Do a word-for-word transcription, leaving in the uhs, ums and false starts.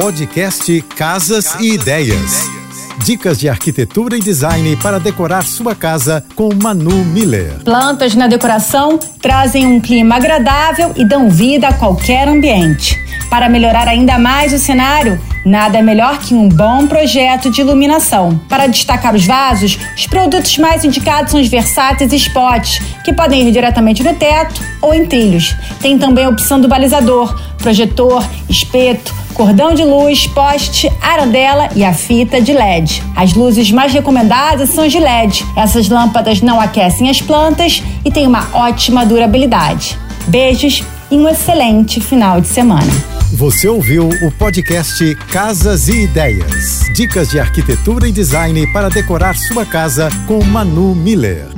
Podcast Casas, Casas e, ideias. e Ideias. Dicas de arquitetura e design para decorar sua casa com Manu Miller. Plantas na decoração trazem um clima agradável e dão vida a qualquer ambiente. Para melhorar ainda mais o cenário, nada melhor que um bom projeto de iluminação. Para destacar os vasos, os produtos mais indicados são os versáteis e spots, que podem ir diretamente no teto ou em trilhos. Tem também a opção do balizador, projetor, espeto, cordão de luz, poste, arandela e a fita de L E D. As luzes mais recomendadas são as de L E D. Essas lâmpadas não aquecem as plantas e têm uma ótima durabilidade. Beijos e um excelente final de semana. Você ouviu o podcast Casas e Ideias. Dicas de arquitetura e design para decorar sua casa com Manu Miller.